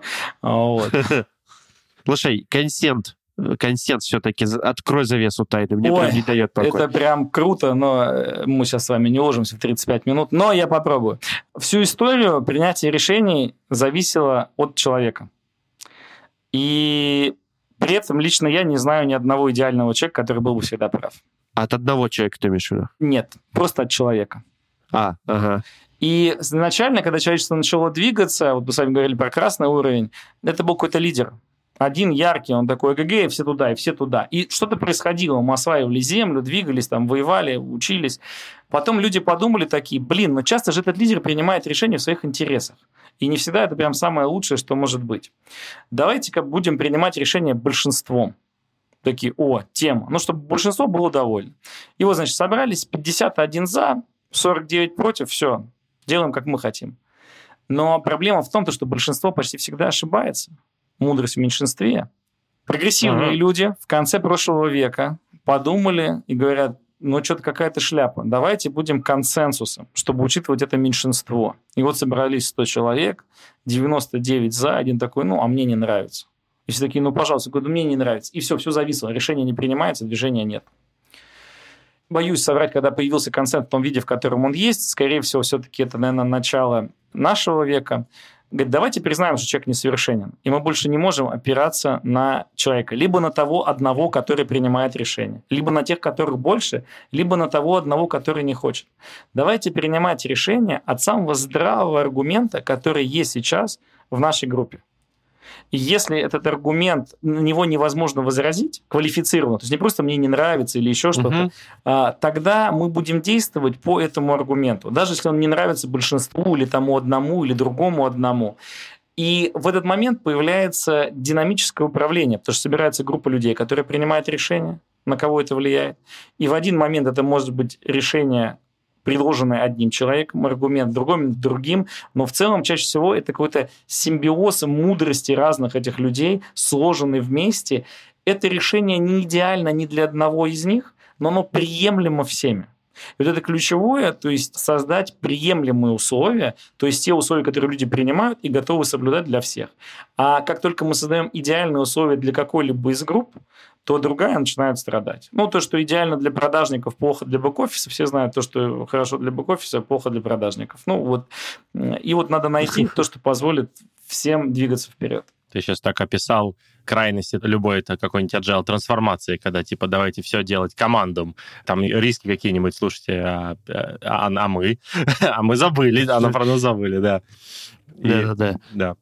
Слушай, консент все-таки, открой завесу тайны, мне прям не дает покоя. Это прям круто, но мы сейчас с вами не уложимся в 35 минут, но я попробую. Всю историю принятия решений зависело от человека. И при этом лично я не знаю ни одного идеального человека, который был бы всегда прав. От одного человека ты имеешь в виду? Нет, просто от человека. Ага. И изначально, когда человечество начало двигаться, вот мы с вами говорили про красный уровень, это был какой-то лидер. Один яркий, он такой эгэгэй, и все туда. И что-то происходило, мы осваивали землю, двигались, там, воевали, учились. Потом люди подумали такие, но часто же этот лидер принимает решения в своих интересах. И не всегда это прям самое лучшее, что может быть. Давайте-ка будем принимать решения большинством. Такие, тема. Чтобы большинство было довольно. И вот, значит, собрались 51 за, 49 против, все, делаем, как мы хотим. Но проблема в том, что большинство почти всегда ошибается. Мудрость в меньшинстве. Прогрессивные люди в конце прошлого века подумали и говорят, что-то какая-то шляпа. Давайте будем консенсусом, чтобы учитывать это меньшинство. И вот собрались 100 человек, 99 за, один такой, а мне не нравится. И все такие, пожалуйста, мне не нравится. И все зависло, решение не принимается, движения нет. Боюсь соврать, когда появился консенсус в том виде, в котором он есть. Скорее всего, все-таки это, наверное, начало нашего века. Говорит, давайте признаем, что человек несовершенен, и мы больше не можем опираться на человека. Либо на того одного, который принимает решение, либо на тех, которых больше, либо на того одного, который не хочет. Давайте принимать решение от самого здравого аргумента, который есть сейчас в нашей группе. И если этот аргумент, на него невозможно возразить квалифицированно, то есть не просто мне не нравится или еще что-то, тогда мы будем действовать по этому аргументу, даже если он не нравится большинству или тому одному, или другому одному. И в этот момент появляется динамическое управление, потому что собирается группа людей, которые принимают решения, на кого это влияет. И в один момент это может быть решение, предложенное одним человеком, аргумент другим, но в целом чаще всего это какой-то симбиоз мудрости разных этих людей, сложенный вместе. Это решение не идеально ни для одного из них, но оно приемлемо всеми. И вот это ключевое, то есть создать приемлемые условия, то есть те условия, которые люди принимают и готовы соблюдать для всех. А как только мы создаем идеальные условия для какой-либо из групп, то другая начинает страдать. Ну, то, что идеально для продажников, плохо для бэк-офиса. Все знают то, что хорошо для бэк-офиса, плохо для продажников. Ну, вот. И вот надо найти то, что позволит всем двигаться вперед. Ты сейчас так описал крайность любой это какой-нибудь agile трансформации, когда типа давайте все делать командам, там риски какие-нибудь, слушайте, мы, мы забыли, про нас забыли, да. Да.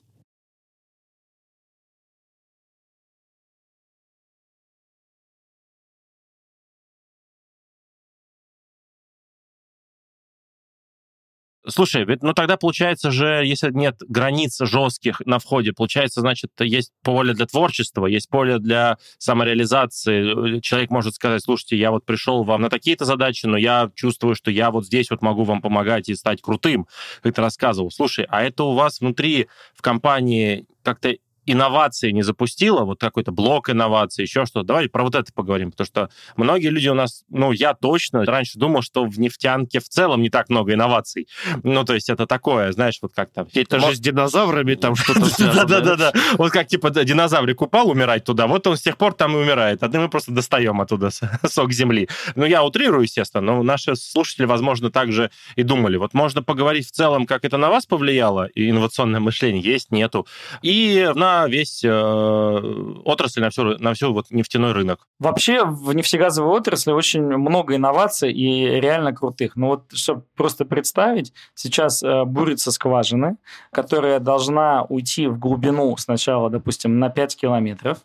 Слушай, ну тогда получается же, если нет границ жестких на входе, получается, значит, есть поле для творчества, есть поле для самореализации. Человек может сказать, слушайте, я вот пришел вам на такие-то задачи, но я чувствую, что я вот здесь вот могу вам помогать и стать крутым, как ты рассказывал. Слушай, а это у вас внутри в компании как-то инновации не запустила, вот какой-то блок инноваций, еще что-то. Давай про вот это поговорим, потому что многие люди у нас, ну, я точно раньше думал, что в нефтянке в целом не так много инноваций. Ну, то есть это такое, знаешь, вот как там... Это же с динозаврами там что-то связано. Да-да-да. Вот как, типа, динозаврик упал умирать туда, вот он с тех пор там и умирает. А мы просто достаем оттуда сок земли. Ну, я утрирую, естественно, но наши слушатели, возможно, также и думали. Вот можно поговорить в целом, как это на вас повлияло, и инновационное мышление есть, нету. И на весь отрасль, на всю вот нефтяной рынок. Вообще в нефтегазовой отрасли очень много инноваций и реально крутых. Но вот чтобы просто представить, сейчас бурятся скважины, которая должна уйти в глубину сначала, допустим, на 5 километров,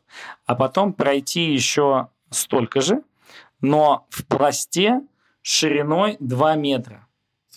а потом пройти еще столько же, но в пласте шириной 2 метра.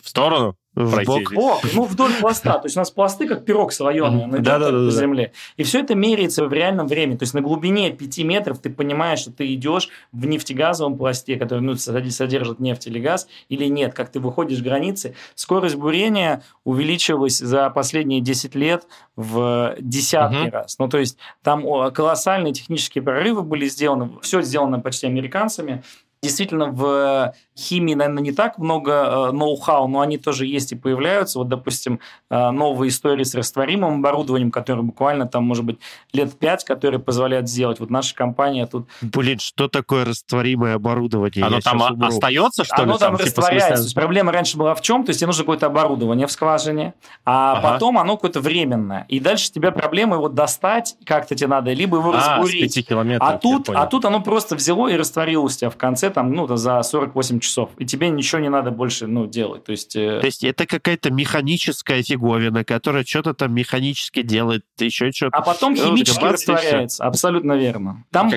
В сторону? Вдоль пласта. То есть у нас пласты, как пирог слоеный, он идет по земле. И все это меряется в реальном времени. То есть на глубине 5 метров ты понимаешь, что ты идешь в нефтегазовом пласте, который содержит нефть или газ, или нет. Как ты выходишь границы. Скорость бурения увеличилась за последние 10 лет в десятки раз. Ну, то есть там колоссальные технические прорывы были сделаны. Все сделано почти американцами. Действительно, в химии, наверное, не так много ноу-хау, но они тоже есть и появляются. Вот, допустим, новые истории с растворимым оборудованием, которое буквально там, может быть, лет 5, которые позволяют сделать. Вот наша компания тут... Блин, что такое растворимое оборудование? Оно там остается, что ли? Оно там растворяется. То есть проблема раньше была в чем? То есть тебе нужно какое-то оборудование в скважине, а потом оно какое-то временное. И дальше тебе проблема его достать, как-то тебе надо, либо его разбурить. С 5 километров, а тут оно просто взяло и растворилось у тебя в конце. Там, за 48 часов, и тебе ничего не надо больше делать. То есть это какая-то механическая фиговина, которая что-то там механически делает, еще что-то. А потом химически растворяется. Абсолютно верно. Там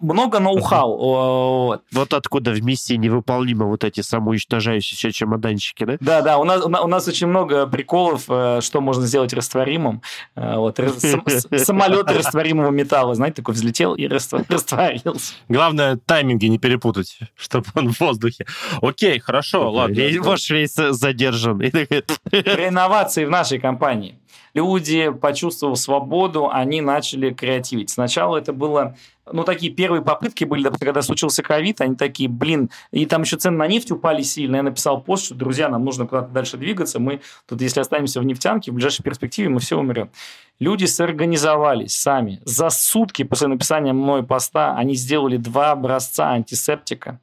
много ноу-хау. Вот откуда в миссии невыполнимы вот эти самоуничтожающие все чемоданчики, да? Да, у нас очень много приколов, что можно сделать растворимым. Самолет растворимого металла, знаете, такой взлетел и растворился. Главное, тайминги не перепутать, чтобы он в воздухе. Окей, хорошо, ладно. Ваш рейс задержан. Реновации в нашей компании. Люди, почувствовав свободу, они начали креативить. Сначала это было... такие первые попытки были, когда случился ковид, они такие, и там еще цены на нефть упали сильно. Я написал пост, что, друзья, нам нужно куда-то дальше двигаться, мы тут, если останемся в нефтянке, в ближайшей перспективе мы все умрем. Люди сорганизовались сами. За сутки после написания мной поста они сделали 2 образца антисептика.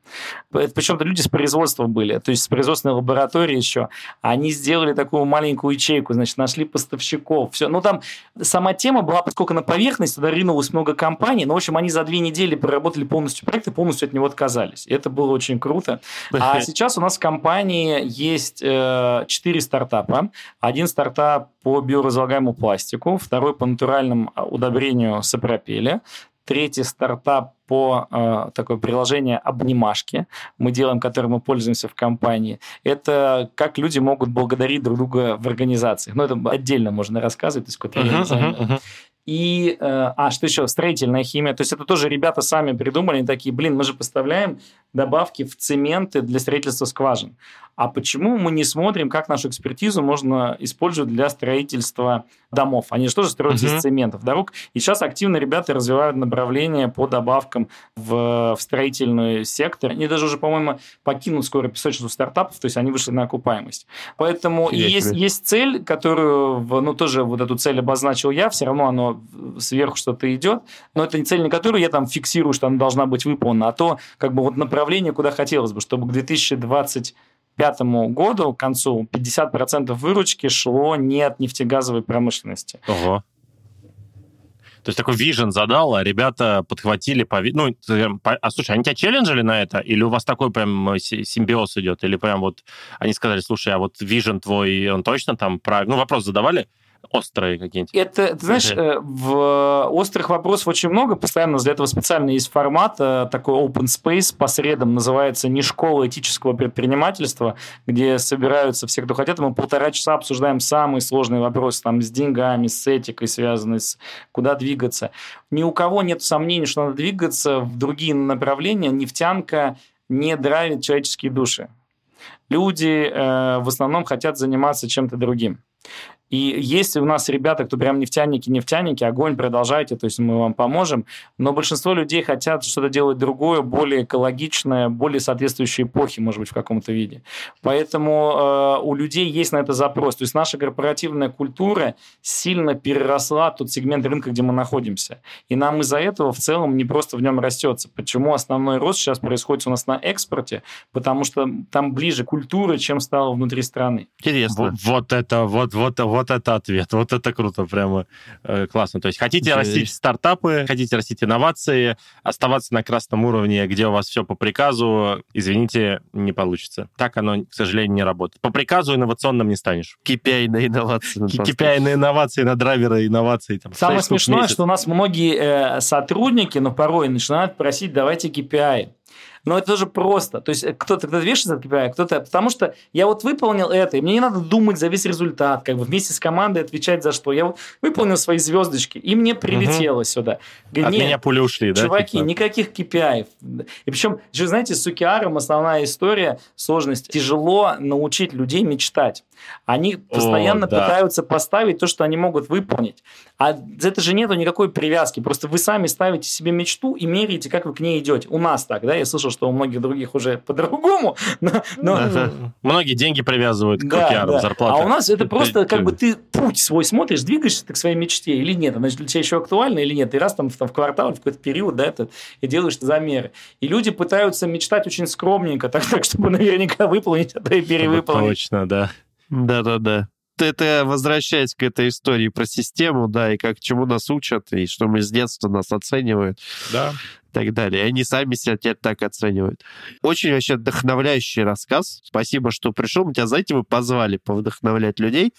Причем-то люди с производства были, то есть с производственной лаборатории еще. Они сделали такую маленькую ячейку, значит, нашли поставщиков. Все. Там сама тема была, поскольку на поверхность, туда ринулось много компаний, но, в общем, они за 2 недели проработали полностью проект и полностью от него отказались. Это было очень круто. А сейчас у нас в компании есть 4 стартапа. 1 стартап по биоразлагаемому пластику, 2 по натуральному удобрению сапропеля, Третий стартап по такое приложение «Обнимашки», мы делаем, которым мы пользуемся в компании. Это как люди могут благодарить друг друга в организациях. Ну, это отдельно можно рассказывать. То есть И, что еще, строительная химия. То есть это тоже ребята сами придумали. Они такие, мы же поставляем добавки в цементы для строительства скважин. А почему мы не смотрим, как нашу экспертизу можно использовать для строительства домов? Они же тоже строятся из цементов, дорог. И сейчас активно ребята развивают направление по добавкам в строительный сектор. Они даже уже, по-моему, покинут скоро песочницу стартапов, то есть они вышли на окупаемость. Поэтому есть цель, которую, тоже вот эту цель обозначил я, все равно оно сверху что-то идет, но это не цель, на которую я там фиксирую, что она должна быть выполнена, а то направление, куда хотелось бы, чтобы к 2025 году, к концу, 50% выручки шло не от нефтегазовой промышленности. Ого. То есть такой вижен задал, а ребята подхватили... слушай, они тебя челленджили на это? Или у вас такой прям симбиоз идет? Или прям они сказали, слушай, а вижен твой, он точно там правильно? Вопрос задавали? Острые какие-нибудь. Это, ты знаешь, острых вопросов очень много. Постоянно для этого специально есть формат, такой open space по средам, называется «Не школа этического предпринимательства», где собираются все, кто хотят. Мы 1,5 часа обсуждаем самые сложные вопросы с деньгами, с этикой, связанные с куда двигаться. Ни у кого нет сомнений, что надо двигаться в другие направления. Нефтянка не драйвит человеческие души. Люди в основном хотят заниматься чем-то другим. И есть у нас ребята, кто прям нефтяники, огонь, продолжайте, то есть мы вам поможем. Но большинство людей хотят что-то делать другое, более экологичное, более соответствующее эпохе, может быть, в каком-то виде. Поэтому у людей есть на это запрос. То есть наша корпоративная культура сильно переросла тот сегмент рынка, где мы находимся. И нам из-за этого в целом не просто в нем растется. Почему основной рост сейчас происходит у нас на экспорте? Потому что там ближе культура, чем стало внутри страны. Интересно. Вот это ответ. Вот это круто, прямо классно. То есть хотите растить стартапы, хотите растить инновации, оставаться на красном уровне, где у вас все по приказу, извините, не получится. Так оно, к сожалению, не работает. По приказу инновационным не станешь. KPI на инновации. KPI на инновации, на драйверы инноваций. Самое смешное, что у нас многие сотрудники, порой начинают просить, давайте KPI. Но это тоже просто. То есть кто-то вешается от KPI, кто-то... Потому что я выполнил это, и мне не надо думать за весь результат, вместе с командой отвечать за что. Я выполнил свои звездочки, и мне прилетело сюда. От меня пули ушли, да? Чуваки, никаких KPI. И причем, знаете, с OKR основная история, сложность. Тяжело научить людей мечтать. Они постоянно пытаются поставить то, что они могут выполнить. А это же нету никакой привязки. Просто вы сами ставите себе мечту и меряете, как вы к ней идете. У нас так, да? Я слышал, что у многих других уже по-другому. Многие деньги привязывают к океану, зарплаты. А у нас это просто ты путь свой смотришь, двигаешься ты к своей мечте или нет. Она для тебя еще актуальна или нет. И раз в квартал, в какой-то период, и делаешь замеры. И люди пытаются мечтать очень скромненько, так, чтобы наверняка выполнить, а то и перевыполнить. Точно, да. Да-да-да. Это возвращаясь к этой истории про систему, и как чему нас учат, и что мы с детства нас оценивают. Да. И так далее. Они сами себя так оценивают. Очень вообще вдохновляющий рассказ. Спасибо, что пришел. Мы тебя, вы позвали повдохновлять людей.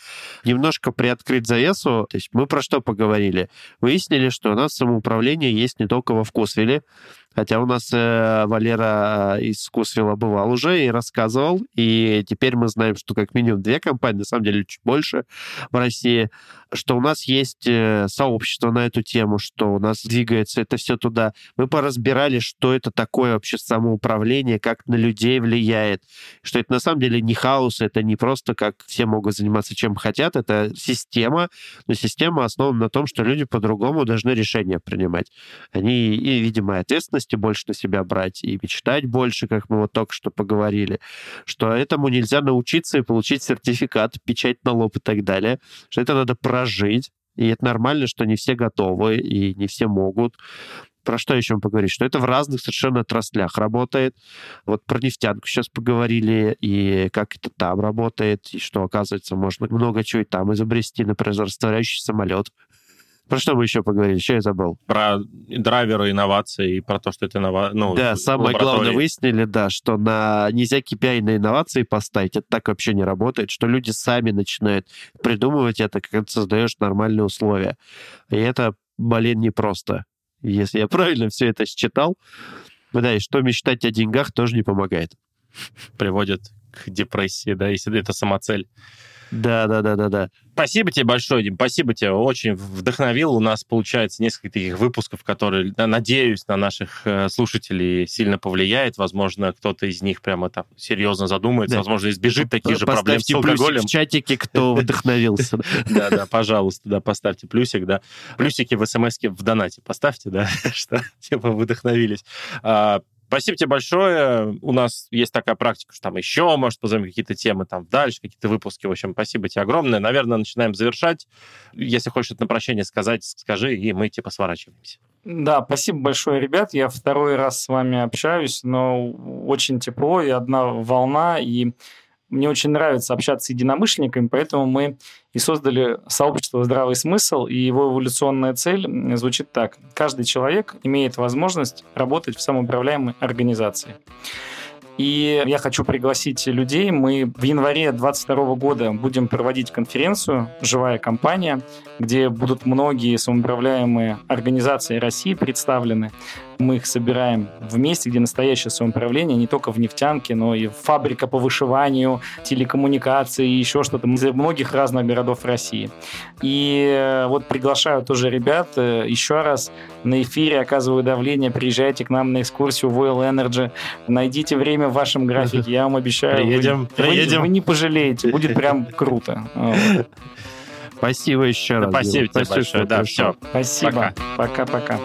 Немножко приоткрыть завесу. То есть мы про что поговорили? Выяснили, что у нас самоуправление есть не только во Вкусвилле. Хотя у нас Валера из Вкусвилла бывал уже и рассказывал. И теперь мы знаем, что как минимум 2 компании, на самом деле чуть больше в России, что у нас есть сообщество на эту тему, что у нас двигается это все туда. Мы поразбирали, что это такое вообще самоуправление, как на людей влияет. Что это на самом деле не хаос, это не просто как все могут заниматься чем хотят, это система. Но система основана на том, что люди по-другому должны решения принимать. Они, видимо, ответственны больше на себя брать и мечтать больше, как мы только что поговорили, что этому нельзя научиться и получить сертификат, печать на лоб и так далее, что это надо прожить, и это нормально, что не все готовы и не все могут. Про что еще поговорить? Что это в разных совершенно отраслях работает. Вот про нефтянку сейчас поговорили, и как это там работает, и что, оказывается, можно много чего и там изобрести, например, растворяющий самолет. Про что мы еще поговорили? Что я забыл? Про драйверы инноваций и про то, что это инновация. Самое главное выяснили, что нельзя KPI на инновации поставить. Это так вообще не работает, что люди сами начинают придумывать это, как ты создаешь нормальные условия. И это, непросто. если я правильно все это считал. Да, и что мечтать о деньгах тоже не помогает. Приводит к депрессии, да, если это самоцель. Да. Спасибо тебе большое, Дим, спасибо тебе. Очень вдохновил. У нас, получается, несколько таких выпусков, которые, надеюсь, на наших слушателей сильно повлияет. Возможно, кто-то из них прямо там серьезно задумается, да. Возможно, избежит таких же проблем с алкоголем. Поставьте плюсик в чатике, кто вдохновился. Да, пожалуйста, да, поставьте плюсик, да. Плюсики в смс-ке в донате поставьте, да, что типа вдохновились. Спасибо тебе большое. У нас есть такая практика, что там еще, может, позовем какие-то темы там дальше, какие-то выпуски. В общем, спасибо тебе огромное. Наверное, начинаем завершать. Если хочешь это на прощание сказать, скажи, и мы типа сворачиваемся. Да, спасибо большое, ребят. Я второй раз с вами общаюсь, но очень тепло и одна волна, и мне очень нравится общаться с единомышленниками, поэтому мы и создали сообщество «Здравый смысл», и его эволюционная цель звучит так. Каждый человек имеет возможность работать в самоуправляемой организации. И я хочу пригласить людей. Мы в январе 2022 года будем проводить конференцию «Живая компания», где будут многие самоуправляемые организации России представлены. Мы их собираем в месте, где настоящее самоуправление, не только в нефтянке, но и фабрика по вышиванию, телекоммуникации и еще что-то из многих разных городов России. И вот приглашаю тоже ребят еще раз на эфире, оказываю давление, приезжайте к нам на экскурсию в Oil Energy, найдите время в вашем графике, я вам обещаю, приедем. Вы не пожалеете, будет прям круто. Вот. Спасибо еще раз. Спасибо тебе большое. Да, все. Спасибо. Пока-пока.